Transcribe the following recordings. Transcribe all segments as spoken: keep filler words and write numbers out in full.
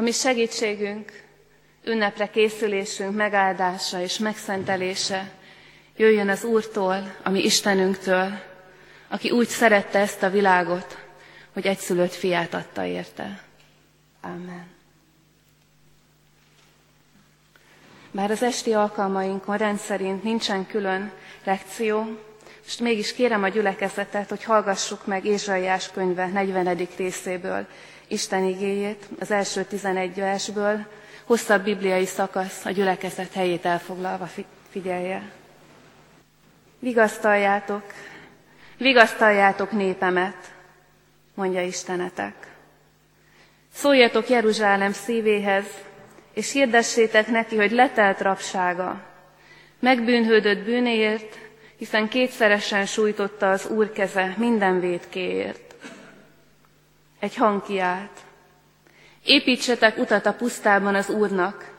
a mi segítségünk, ünnepre készülésünk megáldása és megszentelése jöjjön az Úrtól, a mi Istenünktől, aki úgy szerette ezt a világot, hogy egyszülött fiát adta érte. Ámen. Bár az esti alkalmainkon rendszerint nincsen külön lekció, most mégis kérem a gyülekezetet, hogy hallgassuk meg Ézsaiás könyve negyvenedik részéből Isten igéjét, az első tizenegy versből, hosszabb bibliai szakasz a gyülekezet helyét elfoglalva figyelje. Vigasztaljátok, vigasztaljátok népemet, mondja Istenetek. Szóljatok Jeruzsálem szívéhez, és hirdessétek neki, hogy letelt rabsága, megbűnhődött bűnéért, hiszen kétszeresen sújtotta az Úr keze minden vétkéért. Egy hang kiált. Építsetek utat a pusztában az Úrnak,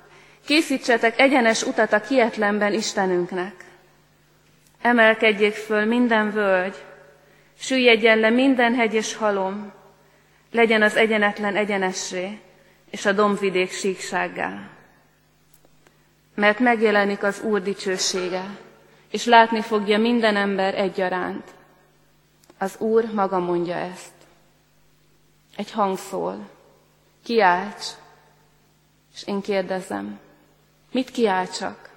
készítsetek egyenes utat a kietlenben Istenünknek. Emelkedjék föl minden völgy, süllyedjen le minden hegy és halom, legyen az egyenetlen egyenessé, és a dombvidék síksággá. Mert megjelenik az Úr dicsősége, és látni fogja minden ember egyaránt. Az Úr maga mondja ezt. Egy hang szól. Kiálts! És én kérdezem, mit kiáltsak?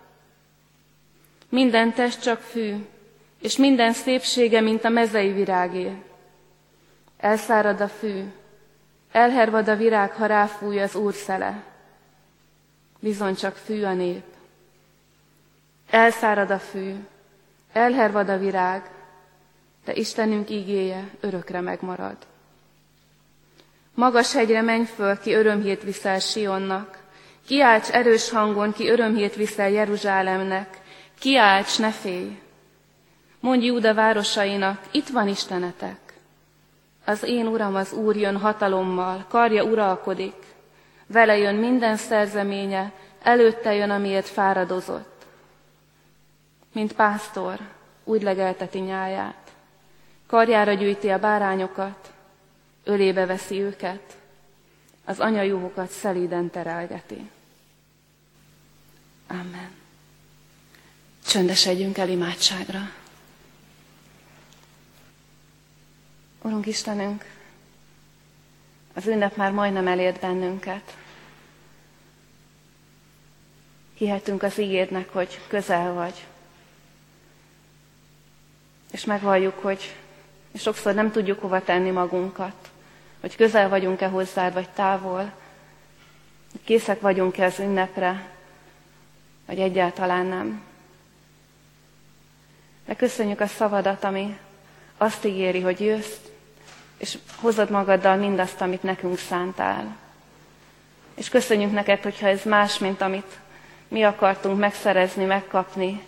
Minden test csak fű, és minden szépsége, mint a mezei virágé. Elszárad a fű, elhervad a virág, ha ráfúj az Úr szele. Bizony csak fű a nép. Elszárad a fű, elhervad a virág, de Istenünk ígéje örökre megmarad. Magas hegyre menj föl, ki örömhét viszel Sionnak, kiálts erős hangon, ki örömhét viszel Jeruzsálemnek, kiálts, ne félj! Mondj Júda városainak, itt van Istenetek! Az én Uram az Úr jön hatalommal, karja uralkodik, vele jön minden szerzeménye, előtte jön, amiért fáradozott. Mint pásztor, úgy legelteti nyáját, karjára gyűjti a bárányokat, ölébe veszi őket, az anyajuhokat szelíden terelgeti. Amen. Csöndesedjünk el imádságra. Urunk Istenünk, az ünnep már majdnem elért bennünket. Hihetünk az ígédnek, hogy közel vagy. És megvalljuk, hogy és sokszor nem tudjuk hova tenni magunkat, hogy közel vagyunk-e hozzád, vagy távol, készek vagyunk-e az ünnepre, vagy egyáltalán nem. De köszönjük a szavadat, ami azt ígéri, hogy jössz, és hozod magaddal mindazt, amit nekünk szántál. És köszönjük neked, hogyha ez más, mint amit mi akartunk megszerezni, megkapni,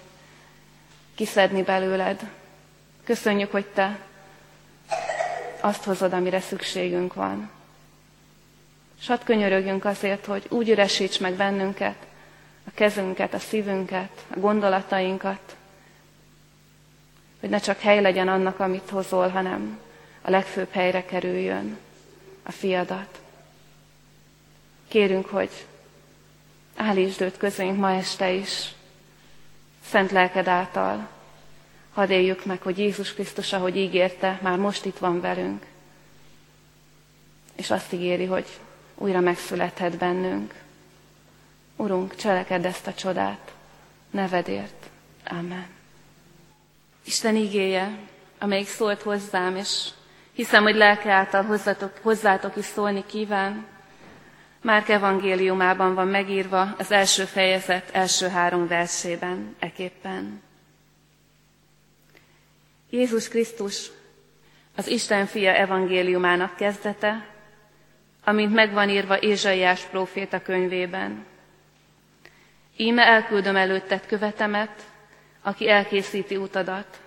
kiszedni belőled. Köszönjük, hogy te azt hozod, amire szükségünk van. És hadd könyörögjünk azért, hogy úgy üresíts meg bennünket, a kezünket, a szívünket, a gondolatainkat, hogy ne csak hely legyen annak, amit hozol, hanem a legfőbb helyre kerüljön, a fiadat. Kérünk, hogy állítsd őt közénk ma este is, szent lelked által. Hadd éljük meg, hogy Jézus Krisztus, ahogy ígérte, már most itt van velünk. És azt ígéri, hogy újra megszülethet bennünk. Urunk, cselekedd ezt a csodát, nevedért. Amen. Isten ígéje, amelyik szólt hozzám, és hiszem, hogy lelke által hozzátok, hozzátok is szólni kíván, Márk evangéliumában van megírva az első fejezet első három versében, eképpen. Jézus Krisztus, az Isten fia evangéliumának kezdete, amint megvan írva Ézsaiás próféta könyvében. Íme elküldöm előtted követemet, aki elkészíti utadat.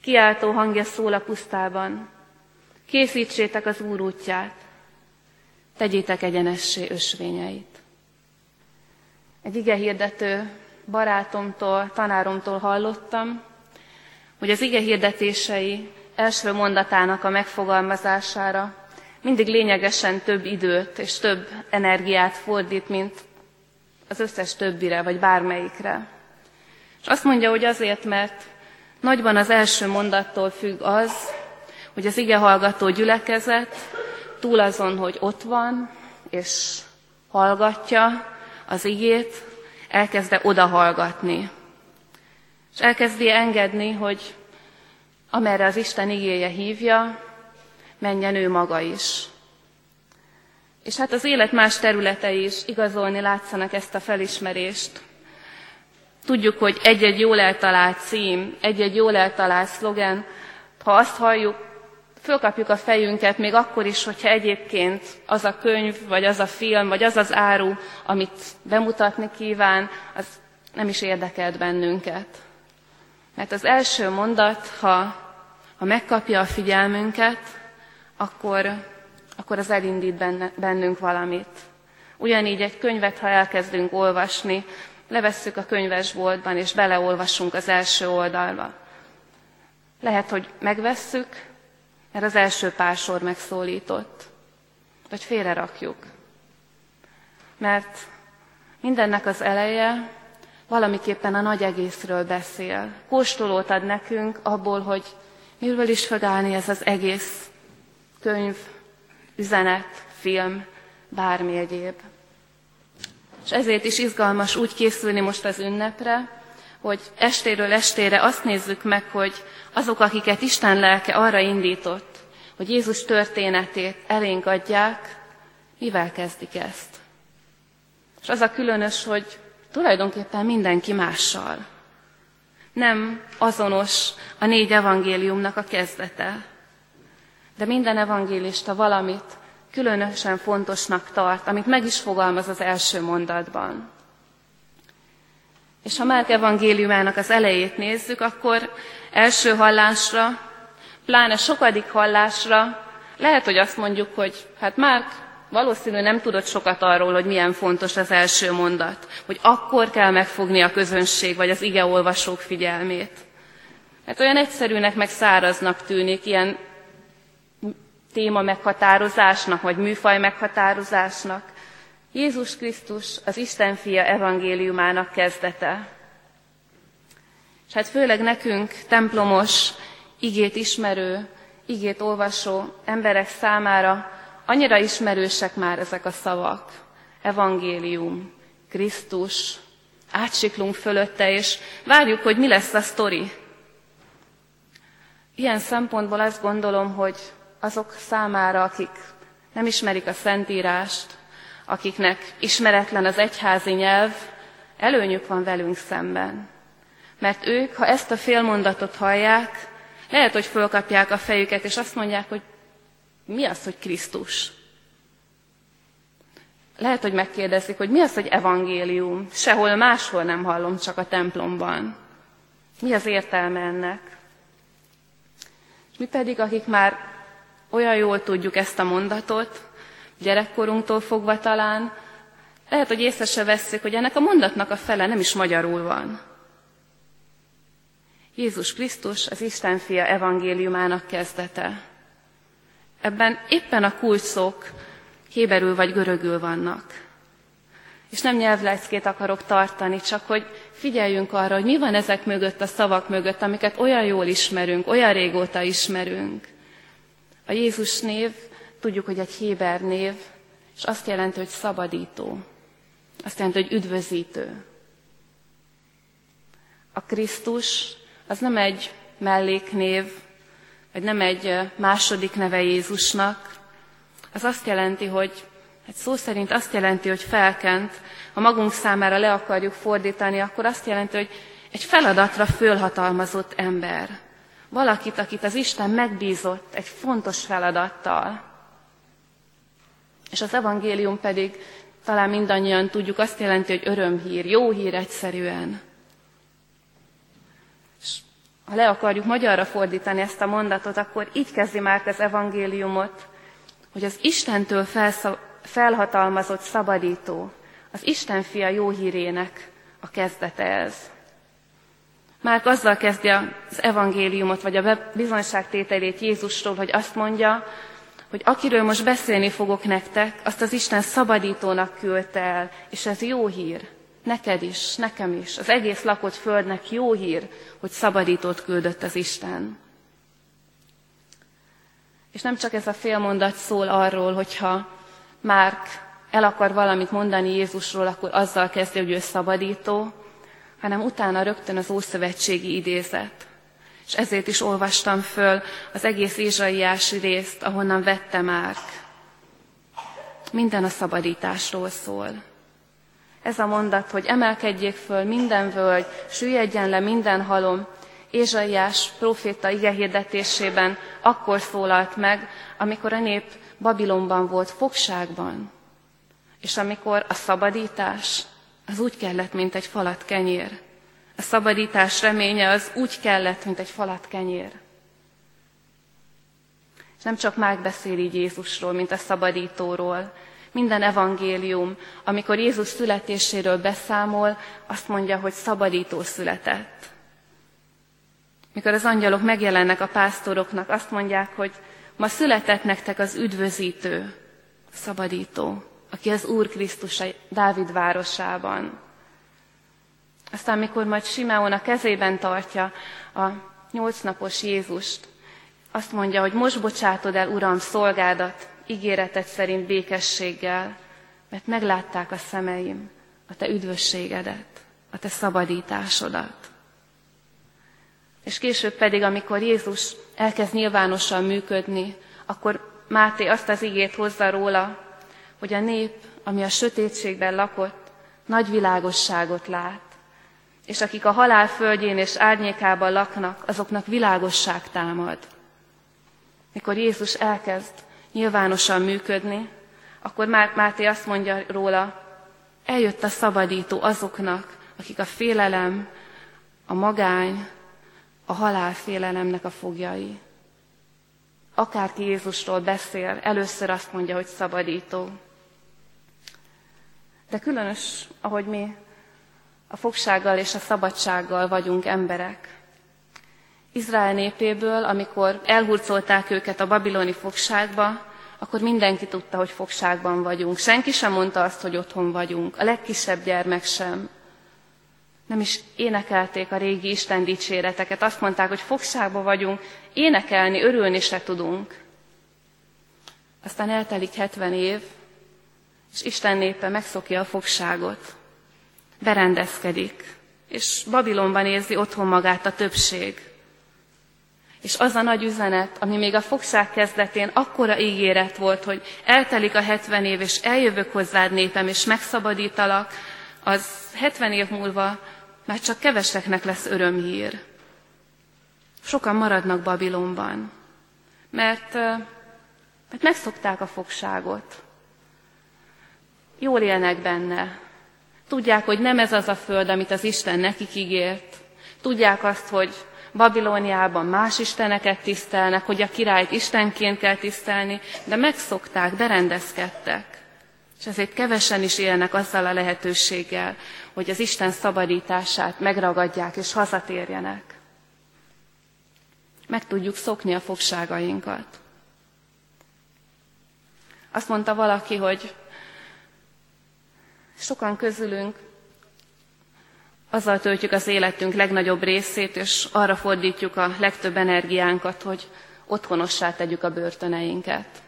Kiáltó hangja szól a pusztában, készítsétek az Úr útját, tegyétek egyenessé ösvényeit. Egy igehirdető barátomtól, tanáromtól hallottam, hogy az ige hirdetései első mondatának a megfogalmazására mindig lényegesen több időt és több energiát fordít, mint az összes többire, vagy bármelyikre. És azt mondja, hogy azért, mert nagyban az első mondattól függ az, hogy az igehallgató gyülekezet túl azon, hogy ott van, és hallgatja az igét, elkezd odahallgatni. És elkezdi engedni, hogy amerre az Isten igéje hívja, menjen ő maga is. És hát az élet más területei is igazolni látszanak ezt a felismerést. Tudjuk, hogy egy-egy jól eltalált cím, egy-egy jól eltalált szlogen, ha azt halljuk, fölkapjuk a fejünket még akkor is, hogyha egyébként az a könyv, vagy az a film, vagy az az áru, amit bemutatni kíván, az nem is érdekelt bennünket. Mert az első mondat, ha, ha megkapja a figyelmünket, akkor, akkor az elindít benne, bennünk valamit. Ugyanígy egy könyvet, ha elkezdünk olvasni, levesszük a könyvesboltban, és beleolvasunk az első oldalba. Lehet, hogy megvesszük, mert az első pár sor megszólított, vagy félrerakjuk. Mert mindennek az eleje valamiképpen a nagy egészről beszél. Kóstolót ad nekünk abból, hogy miről is fog állni ez az egész könyv, üzenet, film, bármi egyéb. És ezért is izgalmas úgy készülni most az ünnepre, hogy estéről estére azt nézzük meg, hogy azok, akiket Isten lelke arra indított, hogy Jézus történetét elénk adják, mivel kezdik ezt. És az a különös, hogy tulajdonképpen mindenki mással. Nem azonos a négy evangéliumnak a kezdete, de minden evangélista valamit különösen fontosnak tart, amit meg is fogalmaz az első mondatban. És ha Márk evangéliumának az elejét nézzük, akkor első hallásra, pláne sokadik hallásra, lehet, hogy azt mondjuk, hogy hát Márk valószínűleg nem tudott sokat arról, hogy milyen fontos az első mondat, hogy akkor kell megfogni a közönség vagy az igeolvasók figyelmét. Hát olyan egyszerűnek meg száraznak tűnik, ilyen téma meghatározásnak, vagy műfaj meghatározásnak. Jézus Krisztus az Isten fia evangéliumának kezdete. És hát főleg nekünk, templomos, igét ismerő, igét olvasó emberek számára annyira ismerősek már ezek a szavak. Evangélium, Krisztus, átsiklunk fölötte, és várjuk, hogy mi lesz a sztori. Ilyen szempontból azt gondolom, hogy azok számára, akik nem ismerik a Szentírást, akiknek ismeretlen az egyházi nyelv, előnyük van velünk szemben. Mert ők, ha ezt a félmondatot hallják, lehet, hogy fölkapják a fejüket, és azt mondják, hogy mi az, hogy Krisztus? Lehet, hogy megkérdezik, hogy mi az, hogy evangélium? Sehol máshol nem hallom, csak a templomban. Mi az értelme ennek? És mi pedig, akik már olyan jól tudjuk ezt a mondatot, gyerekkorunktól fogva talán, lehet, hogy észre se vesszük, hogy ennek a mondatnak a fele nem is magyarul van. Jézus Krisztus az Isten fia evangéliumának kezdete. Ebben éppen a kulcsszók héberül vagy görögül vannak. És nem nyelvleckét akarok tartani, csak hogy figyeljünk arra, hogy mi van ezek mögött, a szavak mögött, amiket olyan jól ismerünk, olyan régóta ismerünk. A Jézus név, tudjuk, hogy egy héber név, és azt jelenti, hogy szabadító. Azt jelenti, hogy üdvözítő. A Krisztus az nem egy melléknév, vagy nem egy második neve Jézusnak. Az azt jelenti, hogy hát szó szerint azt jelenti, hogy felkent, ha magunk számára le akarjuk fordítani, akkor azt jelenti, hogy egy feladatra fölhatalmazott ember. Valakit, akit az Isten megbízott egy fontos feladattal. És az evangélium pedig, talán mindannyian tudjuk, azt jelenti, hogy örömhír, jó hír egyszerűen. És ha le akarjuk magyarra fordítani ezt a mondatot, akkor így kezdi Márk az evangéliumot, hogy az Istentől felszab- felhatalmazott szabadító, az Isten fia jó hírének a kezdete ez. Márk azzal kezdi az evangéliumot, vagy a bizonyságtételét Jézusról, hogy azt mondja, hogy akiről most beszélni fogok nektek, azt az Isten szabadítónak küldte el, és ez jó hír. Neked is, nekem is, az egész lakott földnek jó hír, hogy szabadítót küldött az Isten. És nem csak ez a félmondat szól arról, hogyha Márk el akar valamit mondani Jézusról, akkor azzal kezdi, hogy ő szabadító, hanem utána rögtön az ószövetségi idézet. És ezért is olvastam föl az egész Ézsaiási részt, ahonnan vette Márk. Minden a szabadításról szól. Ez a mondat, hogy emelkedjék föl minden völgy, süllyedjen le minden halom, Ézsaiás próféta igehirdetésében akkor szólalt meg, amikor a nép Babilonban volt, fogságban. És amikor a szabadítás, az úgy kellett, mint egy falat kenyér. A szabadítás reménye az úgy kellett, mint egy falat kenyér. És nem csak Márk beszél így Jézusról, mint a szabadítóról. Minden evangélium, amikor Jézus születéséről beszámol, azt mondja, hogy szabadító született. Mikor az angyalok megjelennek a pásztoroknak, azt mondják, hogy ma született nektek az üdvözítő, a szabadító, aki az Úr Krisztus Dávid városában. Aztán, mikor majd Simeon a kezében tartja a nyolcnapos Jézust, azt mondja, hogy most bocsátod el, Uram, szolgádat, ígéreted szerint békességgel, mert meglátták a szemeim a te üdvösségedet, a te szabadításodat. És később pedig, amikor Jézus elkezd nyilvánosan működni, akkor Máté azt az igét hozza róla, hogy a nép, ami a sötétségben lakott, nagy világosságot lát, és akik a halál földjén és árnyékában laknak, azoknak világosság támad. Mikor Jézus elkezd nyilvánosan működni, akkor Márk Máté azt mondja róla, eljött a szabadító azoknak, akik a félelem, a magány, a halálfélelemnek a foglyai. Akárki Jézusról beszél, először azt mondja, hogy szabadító. De különös, ahogy mi a fogsággal és a szabadsággal vagyunk emberek. Izrael népéből, amikor elhurcolták őket a babiloni fogságba, akkor mindenki tudta, hogy fogságban vagyunk. Senki sem mondta azt, hogy otthon vagyunk, a legkisebb gyermek sem. Nem is énekelték a régi Isten dicséreteket, azt mondták, hogy fogságban vagyunk, énekelni, örülni se tudunk. Aztán eltelik hetven év, és Isten népe megszokja a fogságot, berendezkedik, és Babilonban érzi otthon magát a többség. És az a nagy üzenet, ami még a fogság kezdetén akkora ígéret volt, hogy eltelik a hetven év, és eljövök hozzád népem, és megszabadítalak, az hetven év múlva már csak keveseknek lesz örömhír. Sokan maradnak Babilonban, mert, mert megszokták a fogságot. Jól élnek benne. Tudják, hogy nem ez az a föld, amit az Isten nekik ígért. Tudják azt, hogy Babilóniában más isteneket tisztelnek, hogy a királyt istenként kell tisztelni, de megszokták, berendezkedtek. És ezért kevesen is élnek azzal a lehetőséggel, hogy az Isten szabadítását megragadják és hazatérjenek. Meg tudjuk szokni a fogságainkat. Azt mondta valaki, hogy sokan közülünk azzal töltjük az életünk legnagyobb részét, és arra fordítjuk a legtöbb energiánkat, hogy otthonossá tegyük a börtöneinket.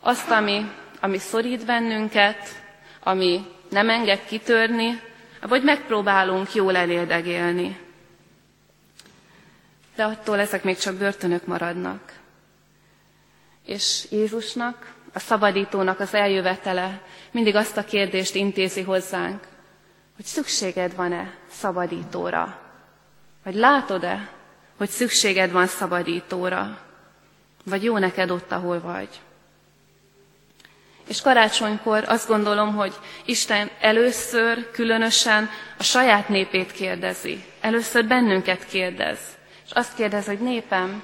Azt, ami ami szorít bennünket, ami nem enged kitörni, vagy megpróbálunk jól elérdegélni. De attól ezek még csak börtönök maradnak. És Jézusnak, a szabadítónak az eljövetele mindig azt a kérdést intézi hozzánk, hogy szükséged van-e szabadítóra? Vagy látod-e, hogy szükséged van szabadítóra? Vagy jó neked ott, ahol vagy? És karácsonykor azt gondolom, hogy Isten először, különösen a saját népét kérdezi. Először bennünket kérdez. És azt kérdez, hogy népem,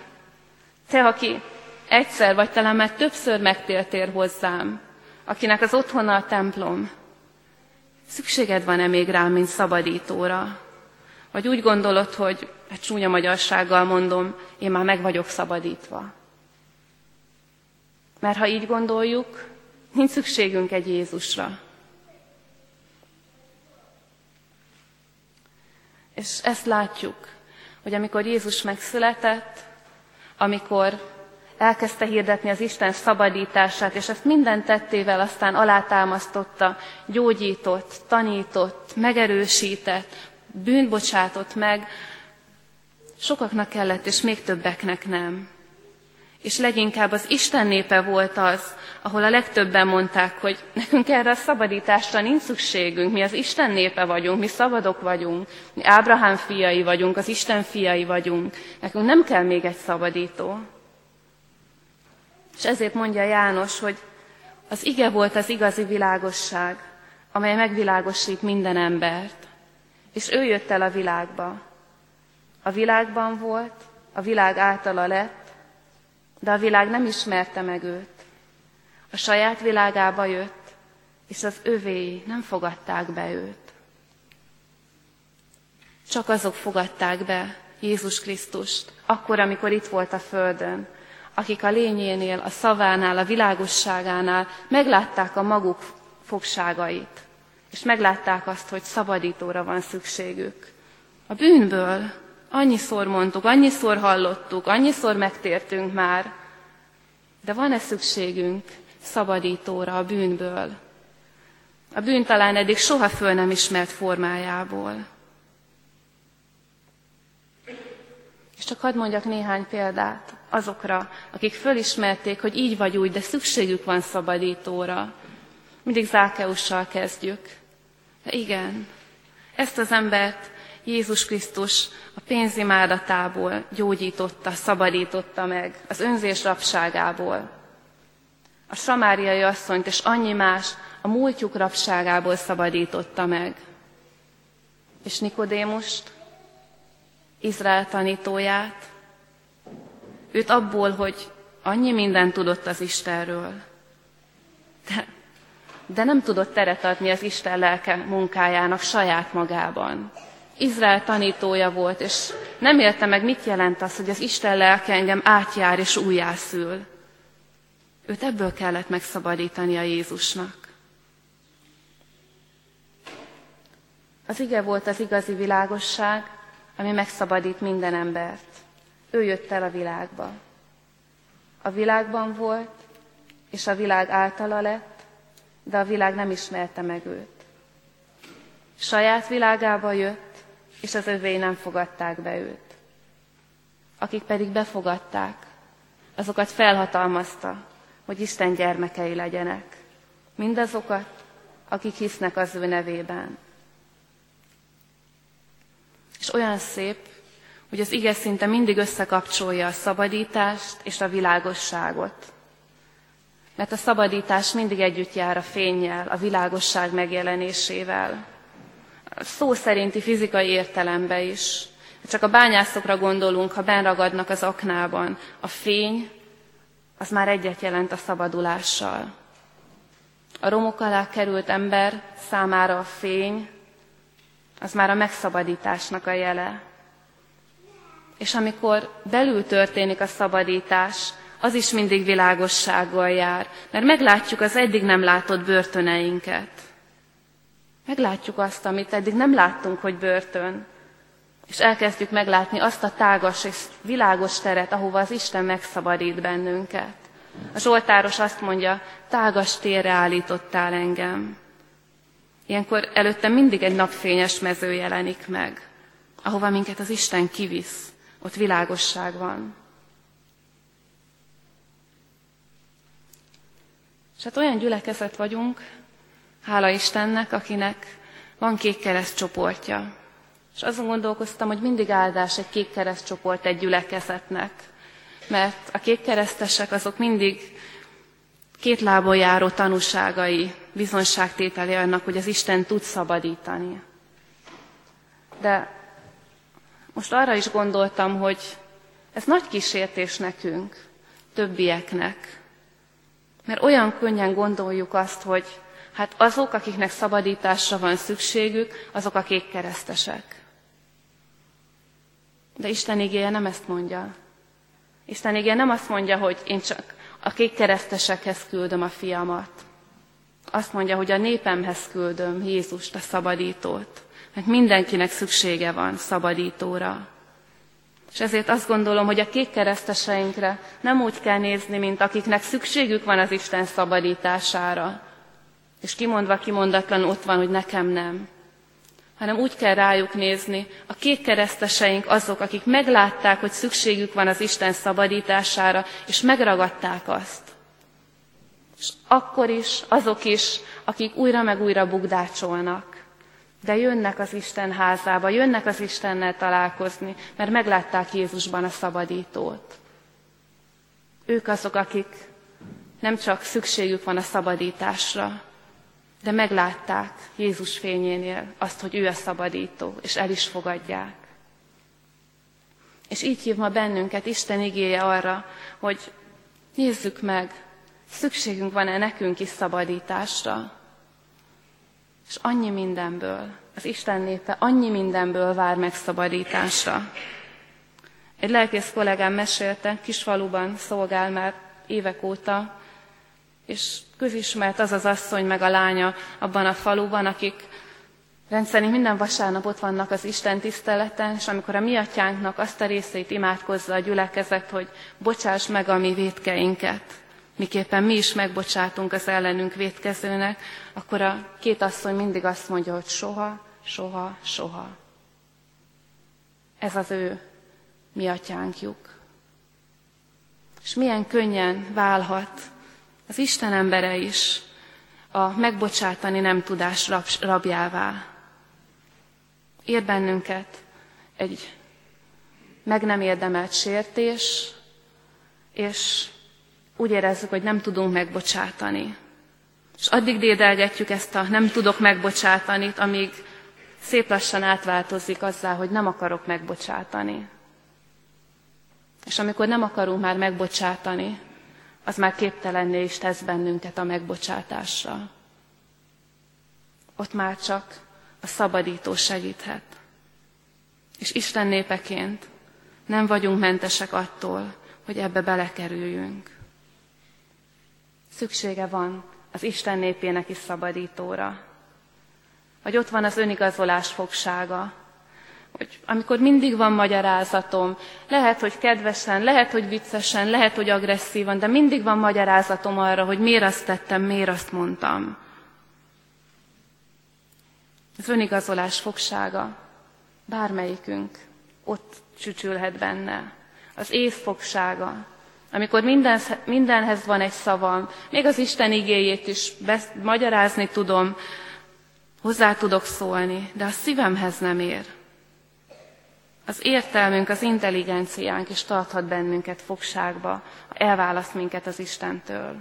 te, aki egyszer vagy talán már többször megtértél hozzám, akinek az otthona a templom, szükséged van-e még rám, mint szabadítóra? Vagy úgy gondolod, hogy, hát csúnya magyarsággal mondom, én már meg vagyok szabadítva. Mert ha így gondoljuk, nincs szükségünk egy Jézusra. És ezt látjuk, hogy amikor Jézus megszületett, amikor elkezdte hirdetni az Isten szabadítását, és ezt minden tettével aztán alátámasztotta, gyógyított, tanított, megerősített, bűnbocsátott meg, sokaknak kellett, és még többeknek nem. És leginkább az Isten népe volt az, ahol a legtöbben mondták, hogy nekünk erre a szabadításra nincs szükségünk, mi az Isten népe vagyunk, mi szabadok vagyunk, mi Ábrahám fiai vagyunk, az Isten fiai vagyunk, nekünk nem kell még egy szabadító. És ezért mondja János, hogy az ige volt az igazi világosság, amely megvilágosít minden embert. És ő jött el a világba. A világban volt, a világ általa lett, de a világ nem ismerte meg őt. A saját világába jött, és az övéi nem fogadták be őt. Csak azok fogadták be Jézus Krisztust, akkor, amikor itt volt a földön, akik a lényénél, a szavánál, a világosságánál meglátták a maguk fogságait, és meglátták azt, hogy szabadítóra van szükségük. A bűnből annyiszor mondtuk, annyiszor hallottuk, annyiszor megtértünk már, de van-e szükségünk szabadítóra a bűnből? A bűn talán eddig soha föl nem ismert formájából. És csak hadd mondjak néhány példát azokra, akik fölismerték, hogy így vagy úgy, de szükségük van szabadítóra. Mindig Zákeussal kezdjük. De igen, ezt az embert Jézus Krisztus a pénzimádatából gyógyította, szabadította meg, az önzés rabságából. A samáriai asszonyt és annyi más a múltjuk rabságából szabadította meg. És Nikodémust, Izrael tanítóját, őt abból, hogy annyi mindent tudott az Istenről, de, de nem tudott teret adni az Isten lelke munkájának saját magában. Izrael tanítója volt, és nem érte meg, mit jelent az, hogy az Isten lelke engem átjár és újjászül. Őt ebből kellett megszabadítani a Jézusnak. Az ige volt az igazi világosság, ami megszabadít minden embert. Ő jött el a világba. A világban volt, és a világ általa lett, de a világ nem ismerte meg őt. Saját világába jött, és az övéi nem fogadták be őt. Akik pedig befogadták, azokat felhatalmazta, hogy Isten gyermekei legyenek. Mindazokat, akik hisznek az ő nevében. És olyan szép, hogy az ige szinte mindig összekapcsolja a szabadítást és a világosságot. Mert a szabadítás mindig együtt jár a fénnyel, a világosság megjelenésével. Szó szerinti fizikai értelemben is. Csak a bányászokra gondolunk, ha benragadnak az aknában. A fény, az már egyet jelent a szabadulással. A romok alá került ember számára a fény, az már a megszabadításnak a jele. És amikor belül történik a szabadítás, az is mindig világossággal jár, mert meglátjuk az eddig nem látott börtöneinket. Meglátjuk azt, amit eddig nem láttunk, hogy börtön, és elkezdjük meglátni azt a tágas és világos teret, ahova az Isten megszabadít bennünket. A zsoltáros azt mondja, tágas térre állítottál engem. Ilyenkor előtte mindig egy napfényes mező jelenik meg, ahova minket az Isten kivisz, ott világosság van. És hát olyan gyülekezet vagyunk, hála Istennek, akinek van kék kereszt csoportja. És azon gondolkoztam, hogy mindig áldás egy kék kereszt csoport egy gyülekezetnek, mert a kék keresztesek azok mindig két lábon járó tanúságai, bizonságtételi annak, hogy az Isten tud szabadítani. De most arra is gondoltam, hogy ez nagy kísértés nekünk, többieknek. Mert olyan könnyen gondoljuk azt, hogy hát azok, akiknek szabadításra van szükségük, azok a kék keresztesek. De Isten igéje nem ezt mondja. Isten igéje nem azt mondja, hogy én csak akik keresztesekhez küldöm a fiamat. Azt mondja, hogy a népemhez küldöm Jézust, a szabadítót, mert mindenkinek szüksége van szabadítóra. És ezért azt gondolom, hogy a kék kereszteseinkre nem úgy kell nézni, mint akiknek szükségük van az Isten szabadítására. És kimondva kimondatlan ott van, hogy nekem nem. Hanem úgy kell rájuk nézni, a kék kereszteseink azok, akik meglátták, hogy szükségük van az Isten szabadítására, és megragadták azt. És akkor is, azok is, akik újra meg újra bukdácsolnak. De jönnek az Isten házába, jönnek az Istennel találkozni, mert meglátták Jézusban a szabadítót. Ők azok, akik nem csak szükségük van a szabadításra, de meglátták Jézus fényénél azt, hogy ő a szabadító, és el is fogadják. És így hív ma bennünket Isten igéje arra, hogy nézzük meg, szükségünk van-e nekünk is szabadításra. És annyi mindenből, az Isten népe annyi mindenből vár megszabadításra. Egy lelkész kollégám mesélte, Kisfaluban szolgál már évek óta, és közismert az az asszony meg a lánya abban a faluban, akik rendszerint minden vasárnap ott vannak az Isten tiszteleten, és amikor a mi atyánknak azt a részét imádkozza a gyülekezet, hogy bocsáss meg a mi vétkeinket, miképpen mi is megbocsátunk az ellenünk vétkezőnek, akkor a két asszony mindig azt mondja, hogy soha, soha, soha. Ez az ő mi atyánkjuk. És milyen könnyen válhat az Isten embere is a megbocsátani nem tudás rab, rabjává. Ér bennünket egy meg nem érdemelt sértés, és úgy érezzük, hogy nem tudunk megbocsátani. És addig dédelgetjük ezt a nem tudok megbocsátani, amíg szép lassan átváltozik azzá, hogy nem akarok megbocsátani. És amikor nem akarunk már megbocsátani, az már képtelenné is tesz bennünket a megbocsátásra. Ott már csak a szabadító segíthet. És Isten népeként nem vagyunk mentesek attól, hogy ebbe belekerüljünk. Szüksége van az Isten népének is szabadítóra. Vagy ott van az önigazolás fogsága. Hogy amikor mindig van magyarázatom, lehet, hogy kedvesen, lehet, hogy viccesen, lehet, hogy agresszívan, de mindig van magyarázatom arra, hogy miért azt tettem, miért azt mondtam. Az önigazolás fogsága, bármelyikünk ott csücsülhet benne. Az év fogsága. Amikor minden, mindenhez van egy szavam, még az Isten igéjét is besz, magyarázni tudom, hozzá tudok szólni, de a szívemhez nem ér. Az értelmünk, az intelligenciánk is tarthat bennünket fogságba, elválaszt minket az Istentől.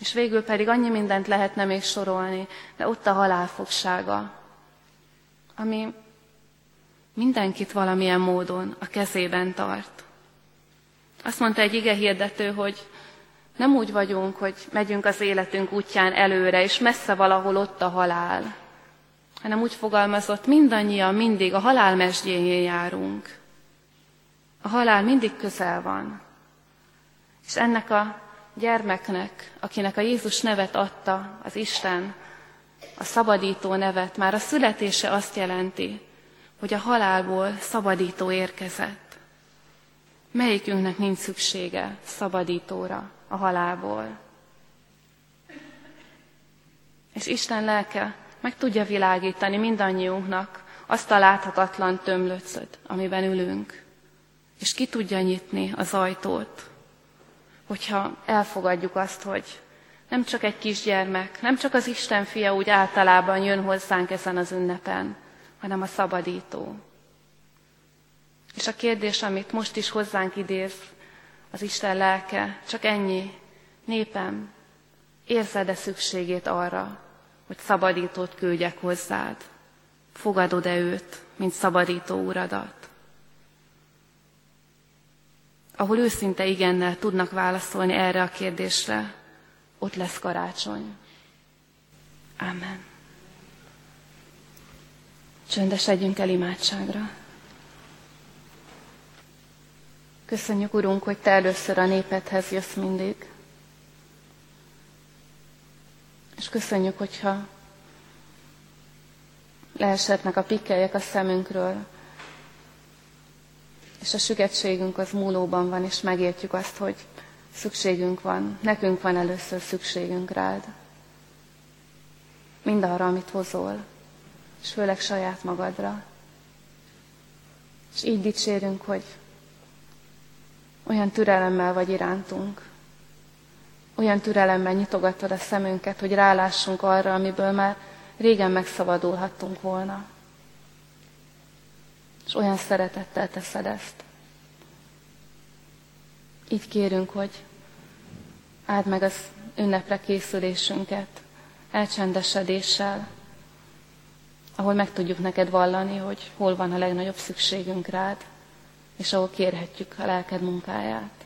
És végül pedig annyi mindent lehetne még sorolni, de ott a halál fogsága, ami mindenkit valamilyen módon a kezében tart. Azt mondta egy ige hirdető, hogy nem úgy vagyunk, hogy megyünk az életünk útján előre, és messze valahol ott a halál, hanem úgy fogalmazott, mindannyian mindig a halál mesdjéjén járunk. A halál mindig közel van. És ennek a gyermeknek, akinek a Jézus nevet adta az Isten, a szabadító nevet, már a születése azt jelenti, hogy a halálból szabadító érkezett. Melyikünknek nincs szüksége szabadítóra a halálból? És Isten lelke meg tudja világítani mindannyiunknak azt a láthatatlan tömlöcöt, amiben ülünk. És ki tudja nyitni az ajtót, hogyha elfogadjuk azt, hogy nem csak egy kisgyermek, nem csak az Isten fia úgy általában jön hozzánk ezen az ünnepen, hanem a szabadító. És a kérdés, amit most is hozzánk idéz az Isten lelke, csak ennyi. Népem, érzed-e szükségét arra, hogy szabadítót küldjek hozzád? Fogadod-e őt, mint szabadító uradat? Ahol őszinte igennel tudnak válaszolni erre a kérdésre, ott lesz karácsony. Amen. Csöndesedjünk el imádságra. Köszönjük, Urunk, hogy Te először a népedhez jössz mindig. És köszönjük, hogyha leesetnek a pikkelyek a szemünkről, és a sügettségünk az múlóban van, és megértjük azt, hogy szükségünk van, nekünk van először szükségünk rád. Mindarra, amit hozol, és főleg saját magadra. És így dicsérünk, hogy olyan türelemmel vagy irántunk, olyan türelemmel nyitogatod a szemünket, hogy rálássunk arra, amiből már régen megszabadulhattunk volna. És olyan szeretettel teszed ezt. Így kérünk, hogy áld meg az ünnepre készülésünket, elcsendesedéssel, ahol meg tudjuk neked vallani, hogy hol van a legnagyobb szükségünk rád, és ahol kérhetjük a lelked munkáját.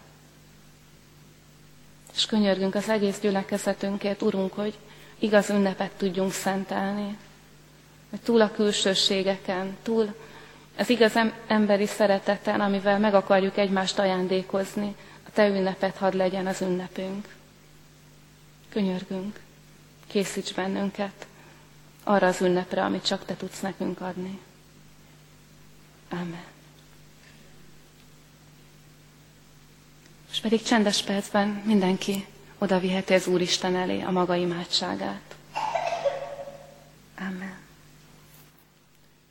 És könyörgünk az egész gyülekezetünkért, Urunk, hogy igaz ünnepet tudjunk szentelni, hogy túl a külsőségeken, túl az igaz emberi szereteten, amivel meg akarjuk egymást ajándékozni, a te ünneped hadd legyen az ünnepünk. Könyörgünk, készíts bennünket arra az ünnepre, amit csak te tudsz nekünk adni. Amen. És pedig csendes percben mindenki oda viheti az Úristen elé a maga imádságát. Amen.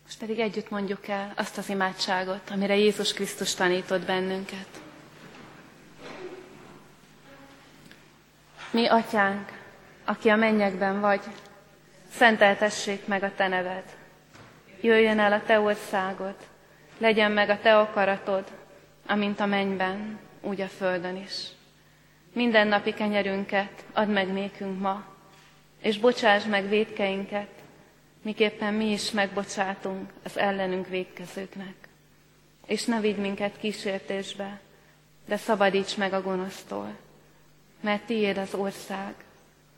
Most pedig együtt mondjuk el azt az imádságot, amire Jézus Krisztus tanított bennünket. Mi, Atyánk, aki a mennyekben vagy, szenteltessék meg a te neved. Jöjjön el a te országod, legyen meg a te akaratod, amint a mennyben, úgy a földön is. Minden napi kenyerünket add meg nékünk ma, és bocsáss meg vétkeinket, miképpen mi is megbocsátunk az ellenünk vétkezőknek. És ne vigy minket kísértésbe, de szabadíts meg a gonosztól, mert tiéd az ország,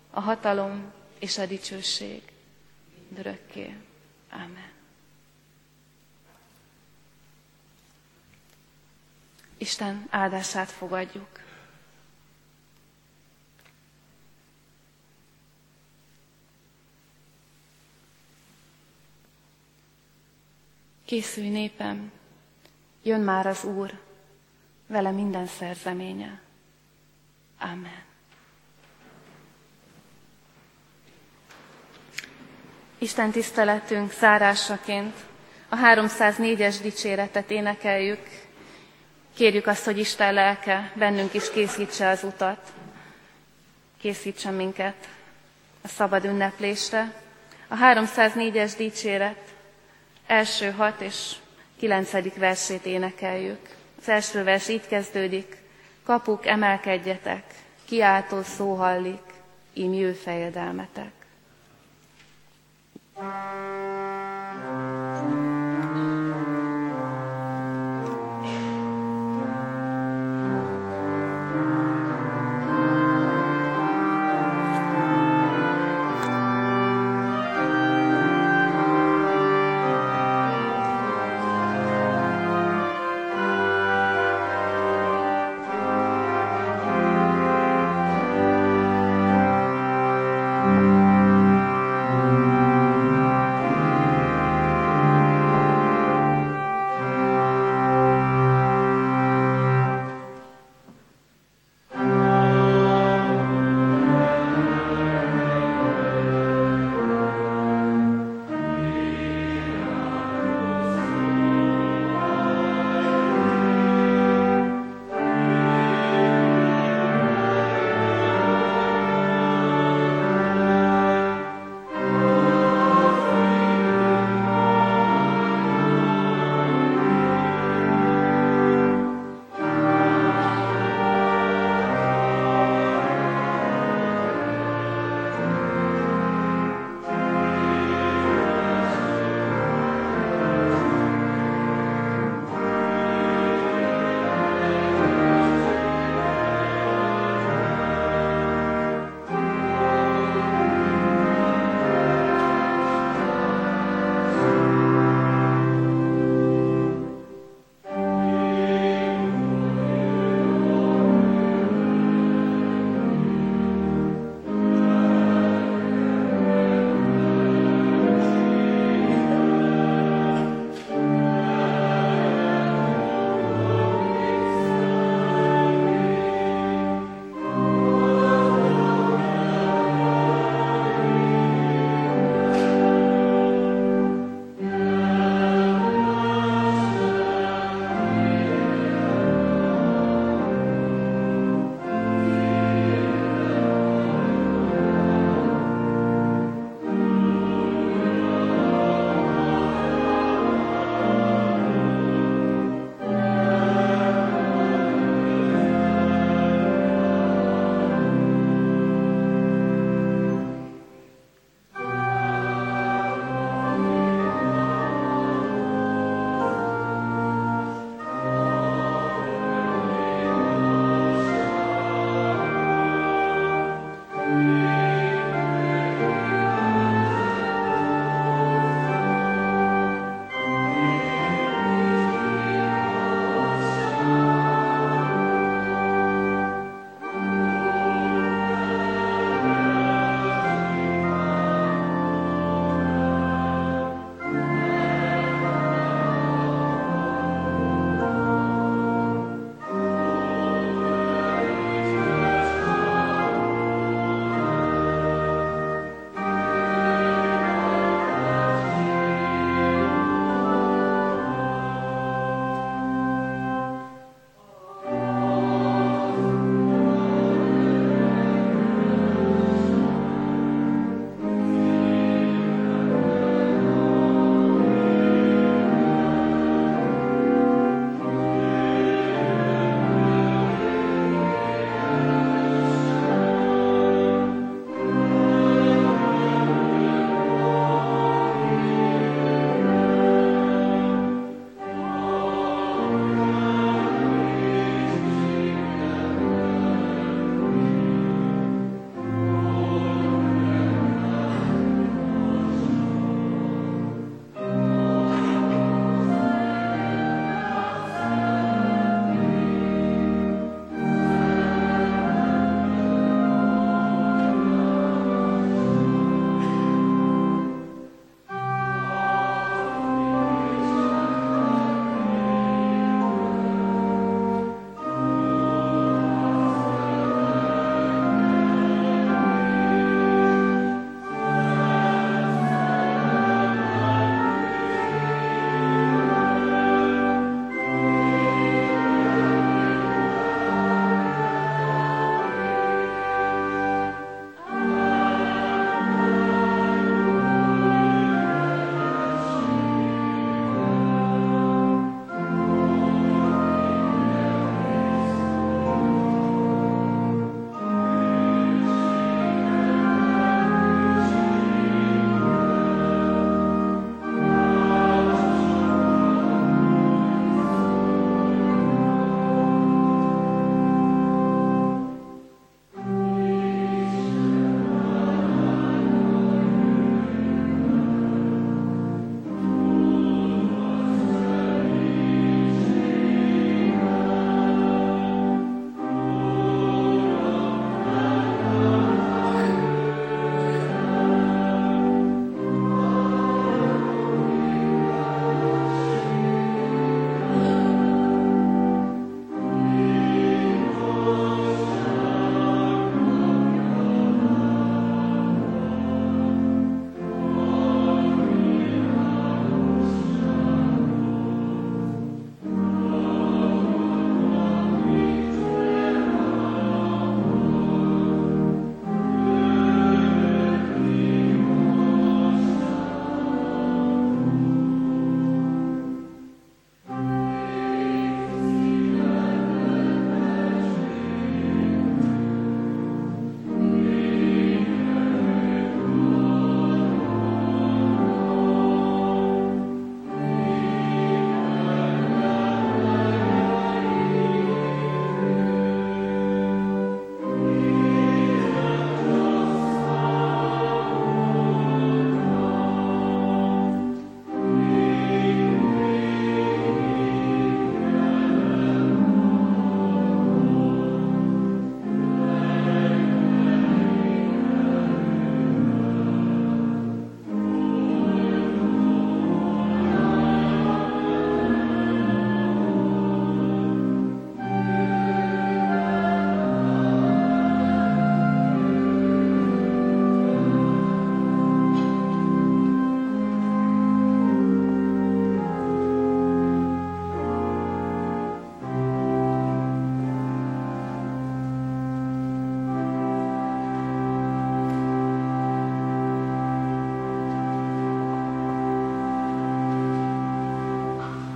a hatalom és a dicsőség mindörökké. Amen. Isten áldását fogadjuk. Készülj, népem, jön már az Úr, vele minden szerzeménye. Amen. Isten tiszteletünk zárásaként a háromszáznégyes dicséretet énekeljük. Kérjük azt, hogy Isten lelke bennünk is készítse az utat, készítsen minket a szabad ünneplésre. A háromszáznégyes dicséret első hat és kilencedik versét énekeljük. Az első vers így kezdődik: kapuk, emelkedjetek, kiáltó szó hallik, ím jő fejedelmetek.